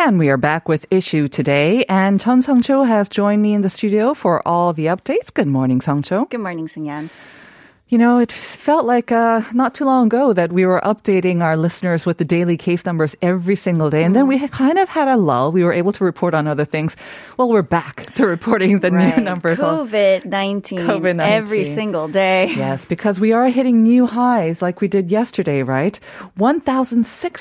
And we are back with Issue Today, and Jeon Seong-jo has joined me in the studio for all the updates. Good morning, Seong-jo. Good morning, Seung-yeon. You know, it felt like not too long ago that we were updating our listeners with the daily case numbers every single day, and then we kind of had a lull. We were able to report on other things. Well, we're back to reporting the new numbers COVID-19 every single day. Yes, because we are hitting new highs like we did yesterday, right? 1,615,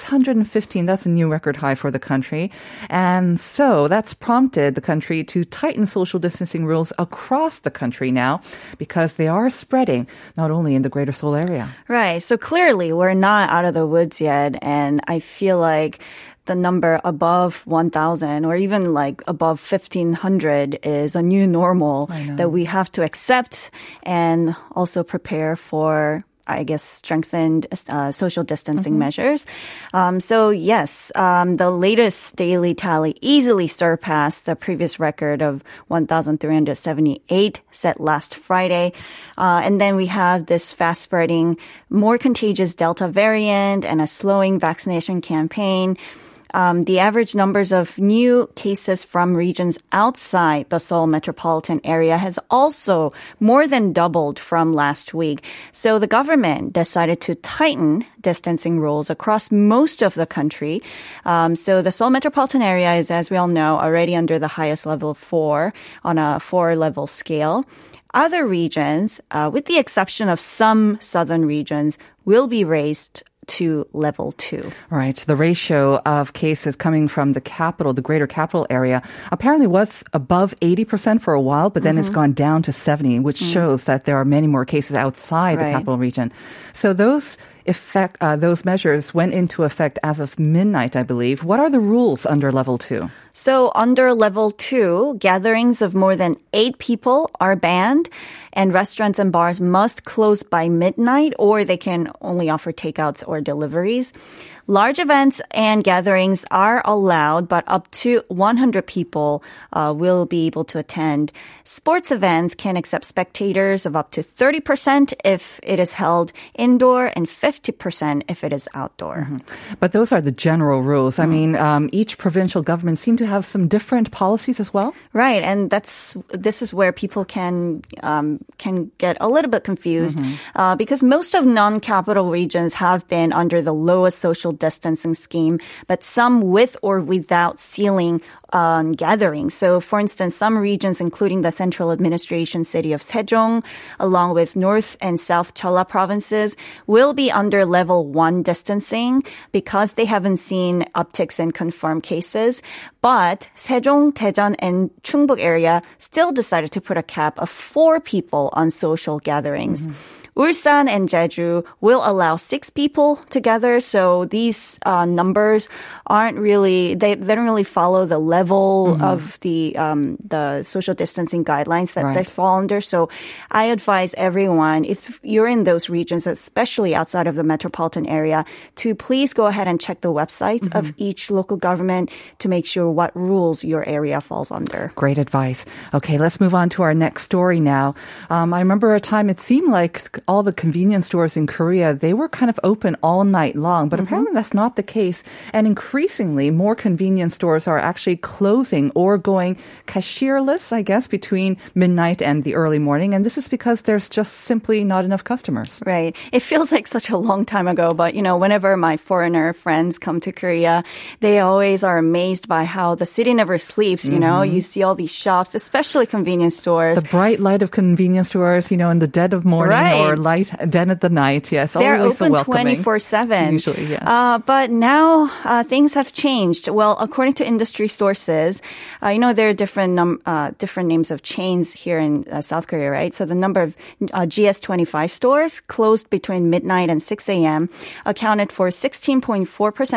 that's a new record high for the country. And so that's prompted the country to tighten social distancing rules across the country now because they are spreading. Not only in the greater Seoul area. Right. So clearly, we're not out of the woods yet. And I feel like the number above 1,000 or even like above 1,500 is a new normal that we have to accept and also prepare for, I guess, strengthened social distancing measures. So yes, the latest daily tally easily surpassed the previous record of 1,378 set last Friday. And then we have this fast-spreading, more contagious Delta variant and a slowing vaccination campaign. The average numbers of new cases from regions outside the Seoul metropolitan area has also more than doubled from last week. So the government decided to tighten distancing rules across most of the country. So the Seoul metropolitan area is, as we all know, already under the highest level 4 on a 4-level scale. Other regions, with the exception of some southern regions, will be raised to level 2. Right. The ratio of cases coming from the capital, the greater capital area, apparently was above 80% for a while, but then it's gone down to 70, which shows that there are many more cases outside the capital region. So those measures went into effect as of midnight, I believe. What are the rules under level 2? So under level 2, gatherings of more than 8 people are banned, and restaurants and bars must close by midnight, or they can only offer takeouts or deliveries. Large events and gatherings are allowed, but up to 100 people will be able to attend. Sports events can accept spectators of up to 30% if it is held indoor and 50% if it is outdoor. But those are the general rules. I mean, each provincial government seemed to have some different policies as well. Right, and this is where people can get a little bit confused because most of non-capital regions have been under the lowest social distancing scheme, but some with or without ceiling on gatherings. So, for instance, some regions, including the central administration city of Sejong, along with North and South Cholla provinces, will be under level 1 distancing because they haven't seen upticks in confirmed cases. But Sejong, Daejeon, and Chungbuk area still decided to put a cap of 4 people on social gatherings. Ulsan and Jeju will allow 6 people to gather, so these numbers aren't really, they don't really follow the level of the social distancing guidelines that they fall under. So I advise everyone, if you're in those regions, especially outside of the metropolitan area, to please go ahead and check the websites of each local government to make sure what rules your area falls under. Great advice. Okay, let's move on to our next story now. I remember a time it seemed like all the convenience stores in Korea, they were kind of open all night long, but apparently that's not the case. And increasingly, more convenience stores are actually closing or going cashierless, I guess, between midnight and the early morning. And this is because there's just simply not enough customers. Right. It feels like such a long time ago, but you know, whenever my foreigner friends come to Korea, they always are amazed by how the city never sleeps. You know, you see all these shops, especially convenience stores. The bright light of convenience stores, you know, in the dead of morning or light den at the night. Yes, they're always open so welcoming. 24/7 usually. Yes. But now things have changed. Well, according to industry sources, you know there are different names of chains here in South Korea, right? So the number of GS25 stores closed between midnight and 6 a.m. accounted for 16.4%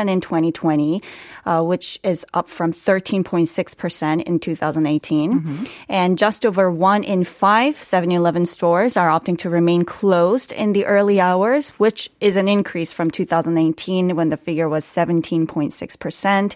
in 2020, which is up from 13.6% in 2018. Mm-hmm. And just over 1 in 5 7-Eleven stores are opting to remain closed in the early hours, which is an increase from 2019 when the figure was 17.6%.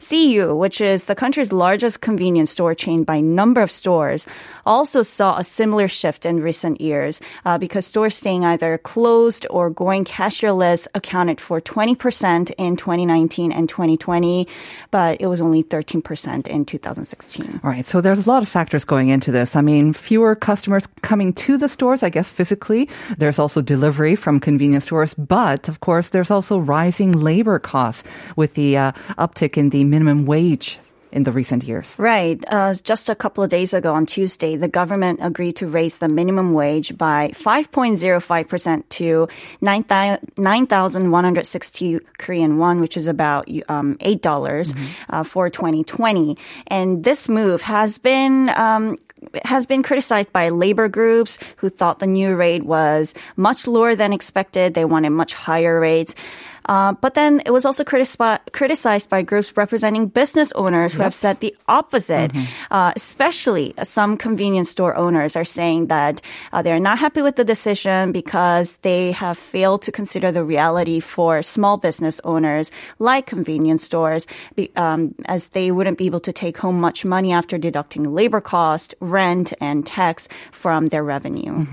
CU, which is the country's largest convenience store chain by number of stores, also saw a similar shift in recent years because stores staying either closed or going cashierless accounted for 20% in 2019 and 2020, but it was only 13% in 2016. All right, so there's a lot of factors going into this. I mean, fewer customers coming to the stores, I guess, physically. There's also delivery from convenience stores, but of course, there's also rising labor costs with the uptick in the minimum wage in the recent years. Right. Just a couple of days ago on Tuesday, the government agreed to raise the minimum wage by 5.05% to 9,160 Korean won, which is about $8 for 2020. And this move has been criticized by labor groups who thought the new rate was much lower than expected. They wanted much higher rates. But then it was also criticized by groups representing business owners who have said the opposite. Especially some convenience store owners are saying that they're not happy with the decision because they have failed to consider the reality for small business owners like convenience stores, as they wouldn't be able to take home much money after deducting labor cost, rent, and tax from their revenue.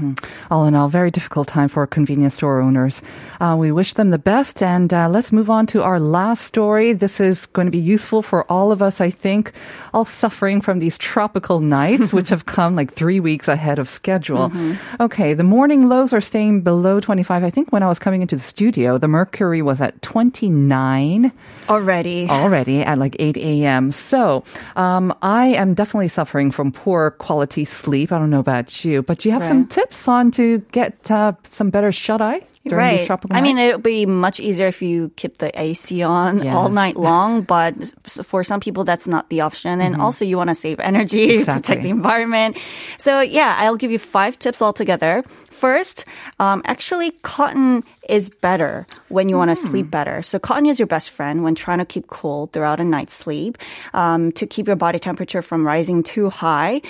All in all, very difficult time for convenience store owners. We wish them the best. And let's move on to our last story. This is going to be useful for all of us, I think, all suffering from these tropical nights, which have come like 3 weeks ahead of schedule. Okay, the morning lows are staying below 25. I think when I was coming into the studio, the mercury was at 29. Already at like 8 a.m. So I am definitely suffering from poor quality sleep. I don't know about you, but do you have some tips on to get some better shut-eye? Right. I mean, it'll be much easier if you keep the AC on all night long, but for some people, that's not the option. And also, you want to save energy, protect the environment. So, yeah, I'll give you 5 tips altogether. First, actually, cotton is better when you want to sleep better. So cotton is your best friend when trying to keep cool throughout a night's sleep. To keep your body temperature from rising too high,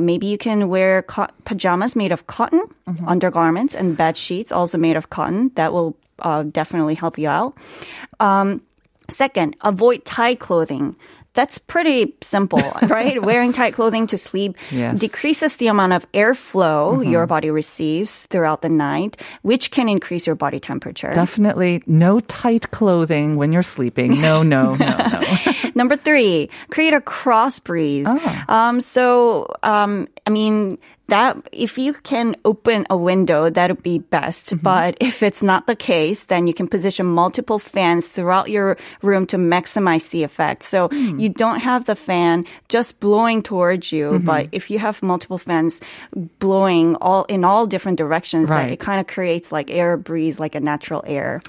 maybe you can wear pajamas made of cotton, undergarments, and bed sheets also made of cotton. That will definitely help you out. Second, avoid tight clothing. That's pretty simple, right? Wearing tight clothing to sleep decreases the amount of airflow your body receives throughout the night, which can increase your body temperature. Definitely no tight clothing when you're sleeping. No. Number 3, create a cross breeze. I mean, that if you can open a window, that would be best. But if it's not the case, then you can position multiple fans throughout your room to maximize the effect. So you don't have the fan just blowing towards you, but if you have multiple fans blowing in all different directions, that it kind of creates like air breeze, like a natural air.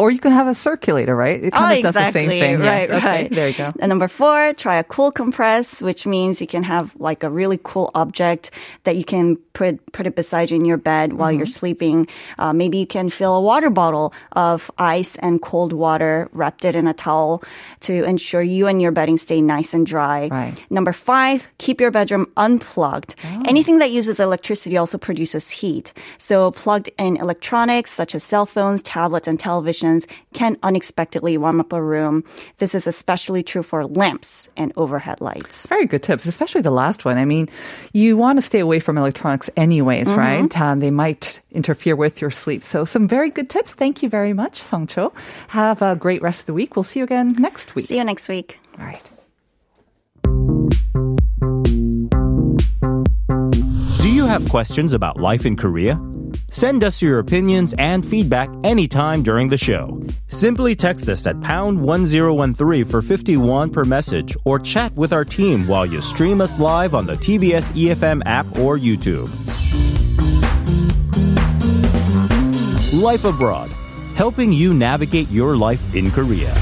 Or you can have a circulator, right? It kind of does the same thing. Right. Okay, there you go. And number 4, try a cool compress, which means you can have like a really cool object that you can put it beside you in your bed while you're sleeping. Maybe you can fill a water bottle of ice and cold water, wrapped it in a towel to ensure you and your bedding stay nice and dry. Right. Number 5, keep your bedroom unplugged. Anything that uses electricity also produces heat. So plugged-in electronics such as cell phones, tablets, and televisions can unexpectedly warm up a room. This is especially true for lamps and overhead lights. Very good tips, especially the last one. I mean, you want to stay away from electronics anyways, right? They might interfere with your sleep. So some very good tips. Thank you very much, Seong-jo. Have a great rest of the week. We'll see you again next week. See you next week. All right. Do you have questions about life in Korea? Send us your opinions and feedback anytime during the show. Simply text us at #1013 for 51 per message or chat with our team while you stream us live on the TBS EFM app or YouTube. Life Abroad, helping you navigate your life in Korea.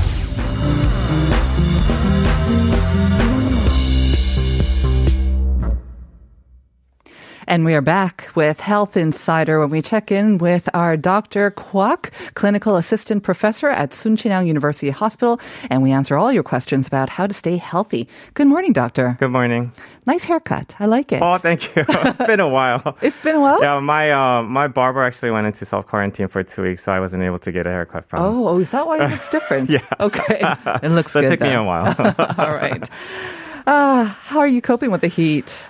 And we are back with Health Insider when we check in with our Dr. Kwok, Clinical Assistant Professor at Sungkyunkwan University Hospital, and we answer all your questions about how to stay healthy. Good morning, Doctor. Good morning. Nice haircut. I like it. Oh, thank you. It's been a while. It's been a while? Yeah, my barber actually went into self-quarantine for 2 weeks, so I wasn't able to get a haircut from him. Oh, is that why it looks different? Yeah. Okay. It looks so good. So it took me a while. All right. How are you coping with the heat?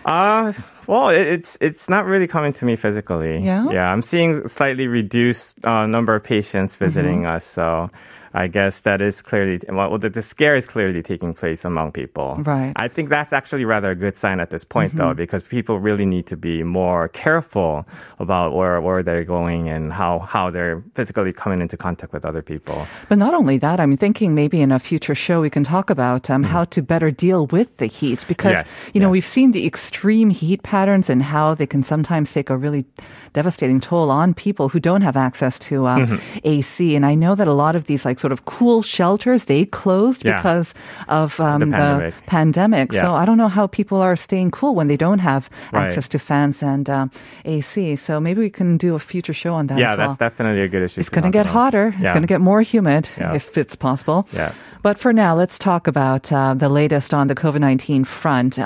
Well, it's not really coming to me physically. Yeah? Yeah, I'm seeing slightly reduced number of patients visiting us, so I guess that is clearly, well, the scare is clearly taking place among people. Right. I think that's actually rather a good sign at this point, though, because people really need to be more careful about where they're going and how they're physically coming into contact with other people. But not only that, I'm thinking maybe in a future show we can talk about how to better deal with the heat, because, yes, we've seen the extreme heat patterns and how they can sometimes take a really devastating toll on people who don't have access to AC. And I know that a lot of these, like, sort of cool shelters, they closed because of the pandemic. Yeah. So I don't know how people are staying cool when they don't have access to fans and AC. So maybe we can do a future show on that as well. Yeah, that's definitely a good issue. It's going to get hotter. Yeah. It's going to get more humid if it's possible. Yeah. But for now, let's talk about the latest on the COVID-19 front.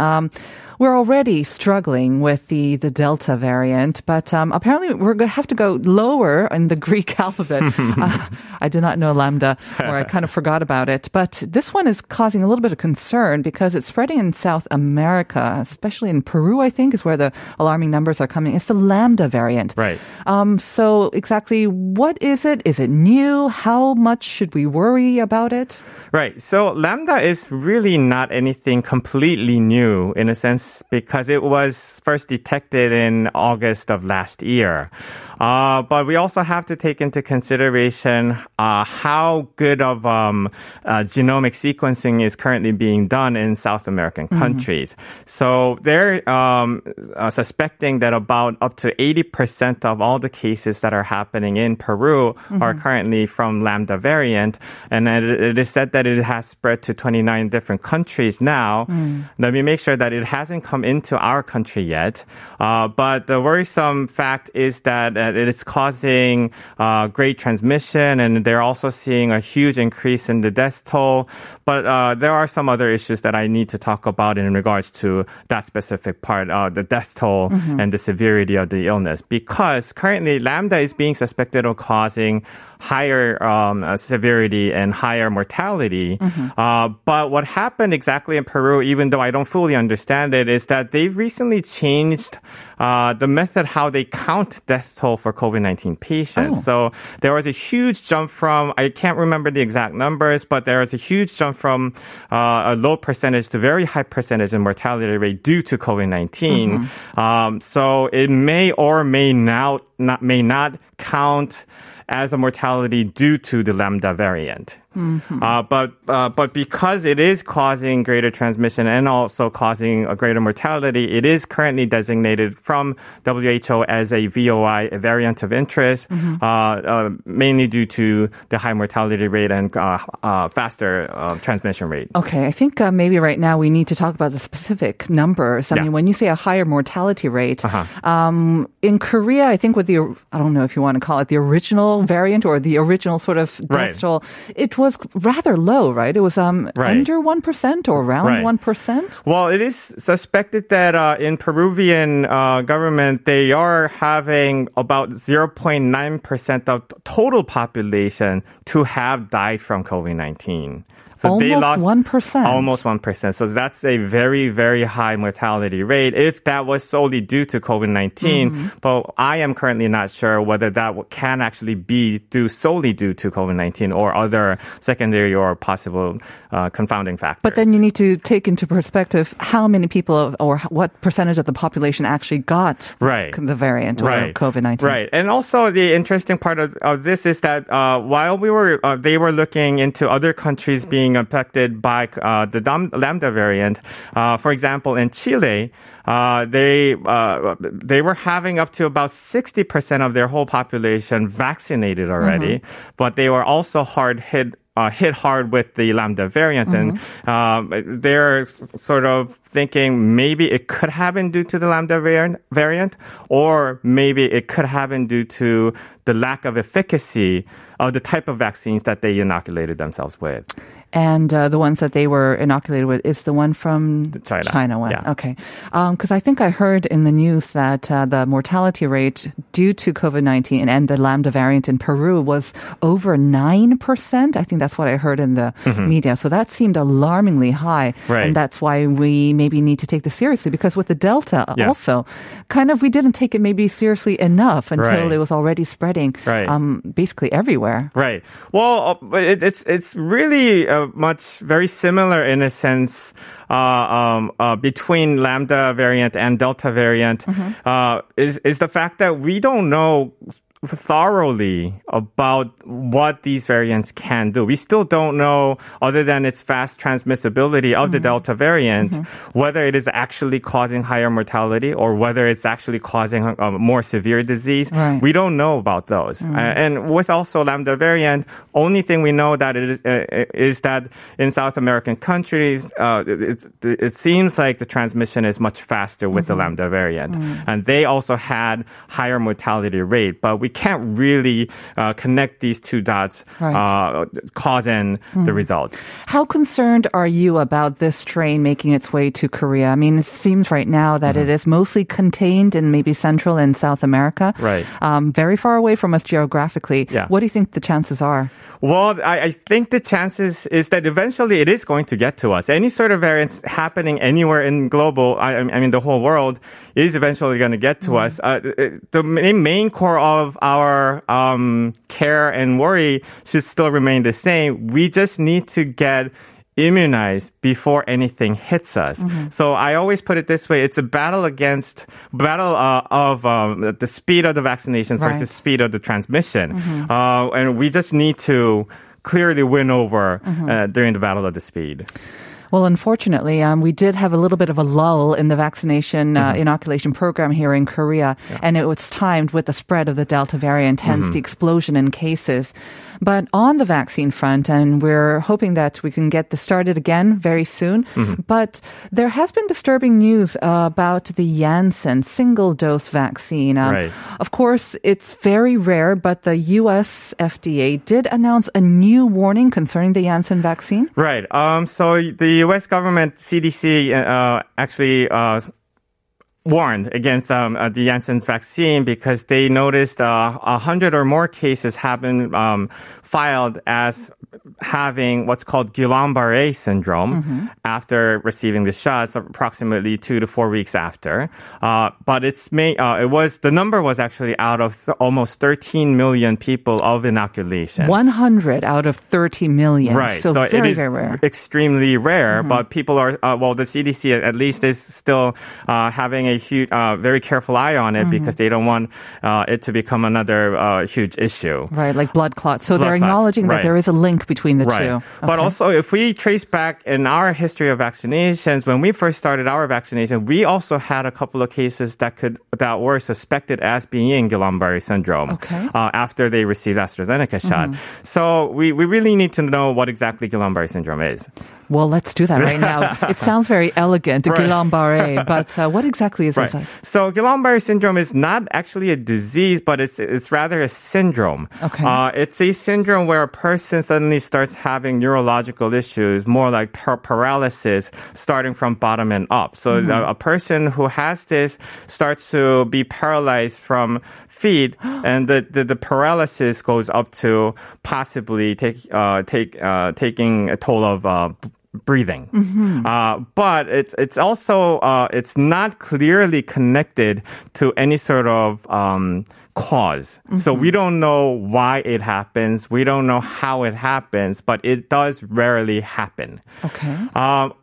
We're already struggling with the Delta variant, but apparently we're going to have to go lower in the Greek alphabet. I did not know Lambda, or I kind of forgot about it. But this one is causing a little bit of concern because it's spreading in South America, especially in Peru, I think, is where the alarming numbers are coming. It's the Lambda variant. Right. So exactly what is it? Is it new? How much should we worry about it? Right. So Lambda is really not anything completely new in a sense, because it was first detected in August of last year. But we also have to take into consideration how good of genomic sequencing is currently being done in South American countries. So they're suspecting that about up to 80% of all the cases that are happening in Peru are currently from Lambda variant. And it is said that it has spread to 29 different countries now. Let me make sure that it hasn't come into our country yet. But the worrisome fact is that it's causing great transmission, and they're also seeing a huge increase in the death toll. But there are some other issues that I need to talk about in regards to that specific part, the death toll and the severity of the illness. Because currently, Lambda is being suspected of causing higher severity and higher mortality. But what happened exactly in Peru, even though I don't fully understand it, is that they've recently changed the method how they count death toll for COVID-19 patients. So there was a huge jump from, I can't remember the exact numbers, but there was a huge jump from a low percentage to very high percentage in mortality rate due to COVID-19. So it may or may not count as a mortality due to the Lambda variant. But because it is causing greater transmission and also causing a greater mortality, it is currently designated from WHO as a VOI, a variant of interest, mainly due to the high mortality rate and faster transmission rate. Okay, I think maybe right now we need to talk about the specific numbers. I mean, when you say a higher mortality rate, in Korea, I think with I don't know if you want to call it the original variant or the original sort of death toll, it was rather low, right? It was under 1% or around 1%? Well, it is suspected that in Peruvian government, they are having about 0.9% of total population to have died from COVID-19. So almost they lost 1%. Almost 1%. So that's a very, very high mortality rate if that was solely due to COVID-19. But I am currently not sure whether that can actually be solely due to COVID-19 or other secondary or possible confounding factors. But then you need to take into perspective how many people or what percentage of the population actually got the variant or COVID-19. Right. And also the interesting part of this is that while they were looking into other countries being being affected by the Lambda variant. For example, in Chile, they were having up to about 60% of their whole population vaccinated already, but they were also hit hard with the Lambda variant, and they're sort of thinking maybe it could happen due to the Lambda variant, or maybe it could happen due to the lack of efficacy of the type of vaccines that they inoculated themselves with. And the ones that they were inoculated with is the one from China one. Yeah. Okay. Because I think I heard in the news that the mortality rate due to COVID-19 and the Lambda variant in Peru was over 9%. I think that's what I heard in the media. So that seemed alarmingly high. Right. And that's why we maybe need to take this seriously, because with the Delta also, kind of we didn't take it maybe seriously enough until it was already spreading basically everywhere. Right. Well, it's really... very similar in a sense between Lambda variant and Delta variant is the fact that we don't know thoroughly about what these variants can do. We still don't know, other than its fast transmissibility of the Delta variant, whether it is actually causing higher mortality or whether it's actually causing more severe disease. Right. We don't know about those. And with also Lambda variant, only thing we know that it is that in South American countries, it seems like the transmission is much faster with the Lambda variant. And they also had higher mortality rate, but we can't really connect these two dots, cause and the result. How concerned are you about this strain making its way to Korea? I mean, it seems right now that it is mostly contained in maybe Central and South America, very far away from us geographically. Yeah. What do you think the chances are? Well, I think the chances is that eventually it is going to get to us. Any sort of variance happening anywhere in global, I mean the whole world, is eventually going to get to us. The main core of our care and worry should still remain the same. We just need to get immunized before anything hits us. So I always put it this way: it's a battle of the speed of the vaccination versus speed of the transmission, and we just need to clearly win over during the battle of the speed. Well, unfortunately, we did have a little bit of a lull in the vaccination inoculation program here in Korea, and it was timed with the spread of the Delta variant, hence the explosion in cases. But on the vaccine front, and we're hoping that we can get this started again very soon, but there has been disturbing news about the Janssen single-dose vaccine. Of course, it's very rare, but the U.S. FDA did announce a new warning concerning the Janssen vaccine. Right. So the U.S. government, CDC, actually warned against the Janssen vaccine because they noticed 100 or more cases have been filed as having what's called Guillain-Barré syndrome after receiving the shots, approximately 2 to 4 weeks after. But the number was actually out of almost 13 million people of inoculations. 100 out of 30 million. Right. So very, very rare. Extremely rare, but people are, the CDC at least is still having a huge, very careful eye on it because they don't want it to become another huge issue. Right, like blood clots. So they're acknowledging that there is a link between the two. Okay. But also, if we trace back in our history of vaccinations, when we first started our vaccination, we also had a couple of cases that were suspected as being Guillain-Barré syndrome after they received AstraZeneca shot. So we really need to know what exactly Guillain-Barré syndrome is. Well, let's do that right now. It sounds very elegant, Guillain-Barré, but what exactly is this? So Guillain-Barré syndrome is not actually a disease, but it's rather a syndrome. Okay. It's a syndrome where a person suddenly starts having neurological issues, more like paralysis, starting from bottom and up. So a person who has this starts to be paralyzed from feet, and the paralysis goes up to possibly taking a toll of breathing. But it's also, it's not clearly connected to any sort of cause. Mm-hmm. So we don't know why it happens. We don't know how it happens, but it does rarely happen. Okay.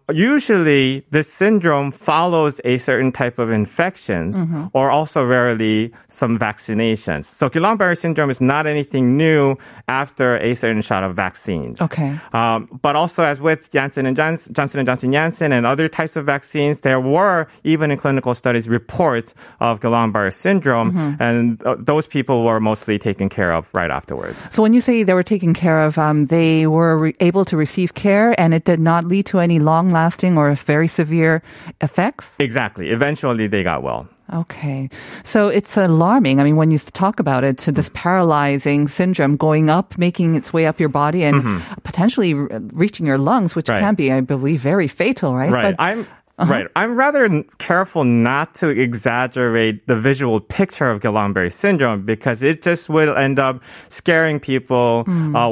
Usually, this syndrome follows a certain type of infections mm-hmm. or also rarely some vaccinations. So Guillain-Barré syndrome is not anything new after a certain shot of vaccines. Okay. But also as with Johnson & Johnson, and other types of vaccines, there were, even in clinical studies, reports of Guillain-Barré syndrome. Mm-hmm. And those people were mostly taken care of right afterwards. So when you say they were taken care of, they were able to receive care and it did not lead to any long-lasting or very severe effects? Exactly. Eventually, they got well. Okay. So it's alarming. I mean, when you talk about it, to this paralyzing syndrome going up, making its way up your body and mm-hmm. potentially reaching your lungs, which right. can be, I believe, very fatal, right? Right. Uh-huh. Right. I'm rather careful not to exaggerate the visual picture of Guillain-Barré syndrome because it just will end up scaring people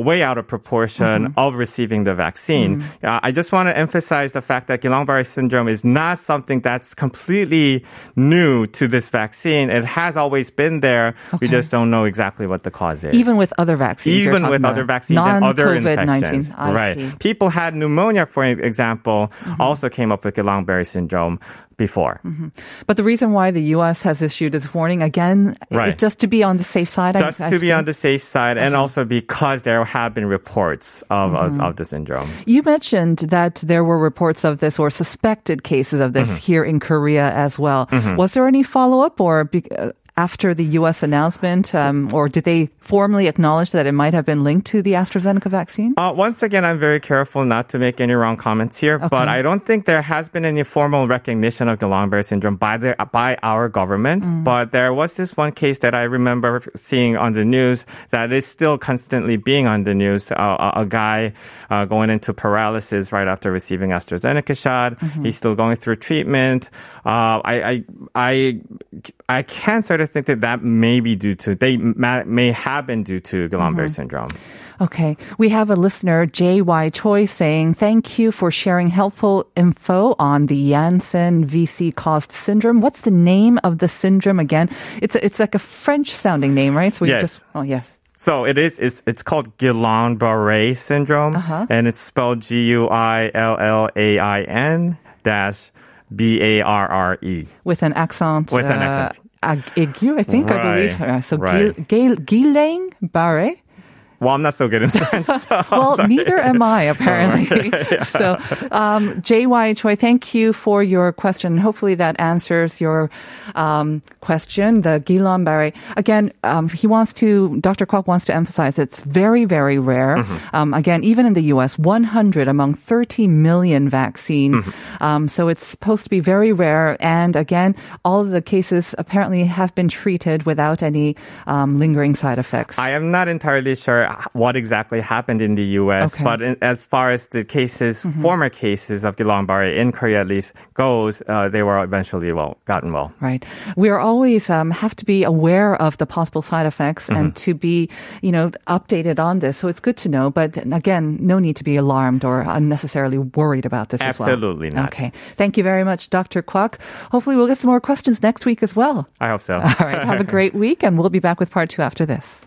way out of proportion mm-hmm. of receiving the vaccine. Mm-hmm. I just want to emphasize the fact that Guillain-Barré syndrome is not something that's completely new to this vaccine. It has always been there. Okay. We just don't know exactly what the cause is. Even with other vaccines. Even with other vaccines and other infections. I right. see. People had pneumonia, for example, mm-hmm. also came up with Guillain-Barré syndrome before. Mm-hmm. But the reason why the U.S. has issued its warning again, right. it's just to be on the safe side. Just to be on the safe side mm-hmm. and also because there have been reports mm-hmm. of the syndrome. You mentioned that there were reports of this or suspected cases of this mm-hmm. here in Korea as well. Mm-hmm. Was there any follow-up or... after the U.S. announcement, or did they formally acknowledge that it might have been linked to the AstraZeneca vaccine? Once again, I'm very careful not to make any wrong comments here, okay. but I don't think there has been any formal recognition of Guillain-Barré syndrome by our government. But there was this one case that I remember seeing on the news that is still constantly being on the news. A guy going into paralysis right after receiving AstraZeneca shot. Mm-hmm. He's still going through treatment. I can sort of think that may be due to, they may have been due to Guillain-Barré mm-hmm. syndrome. Okay. We have a listener, J.Y. Choi, saying, thank you for sharing helpful info on the Janssen VC caused syndrome. What's the name of the syndrome again? It's like a French sounding name, right? So yes. So it's called Guillain-Barré syndrome uh-huh. and it's spelled Guillain-Barré. With an accent. Aigu, I think, right. I believe. So right. Guillain-Barré. Well, I'm not so good in French. So well, neither am I, apparently. Yeah. So, J.Y. Choi, thank you for your question. Hopefully that answers your question, the Guillain-Barré. Again, Dr. Kwok wants to emphasize it's very, very rare. Mm-hmm. Again, even in the U.S., 100 among 30 million vaccine. Mm-hmm. So it's supposed to be very rare. And again, all of the cases apparently have been treated without any lingering side effects. I am not entirely sure what exactly happened in the U.S., okay. but as far as the cases, mm-hmm. former cases of Guillain-Barré in Korea at least goes, they were eventually gotten well. Right. We are always have to be aware of the possible side effects mm-hmm. and to be, updated on this. So it's good to know, but again, no need to be alarmed or unnecessarily worried about this. Absolutely as well. Absolutely not. Okay. Thank you very much, Dr. Kwok. Hopefully we'll get some more questions next week as well. I hope so. All right. Have a great week, and we'll be back with part 2 after this.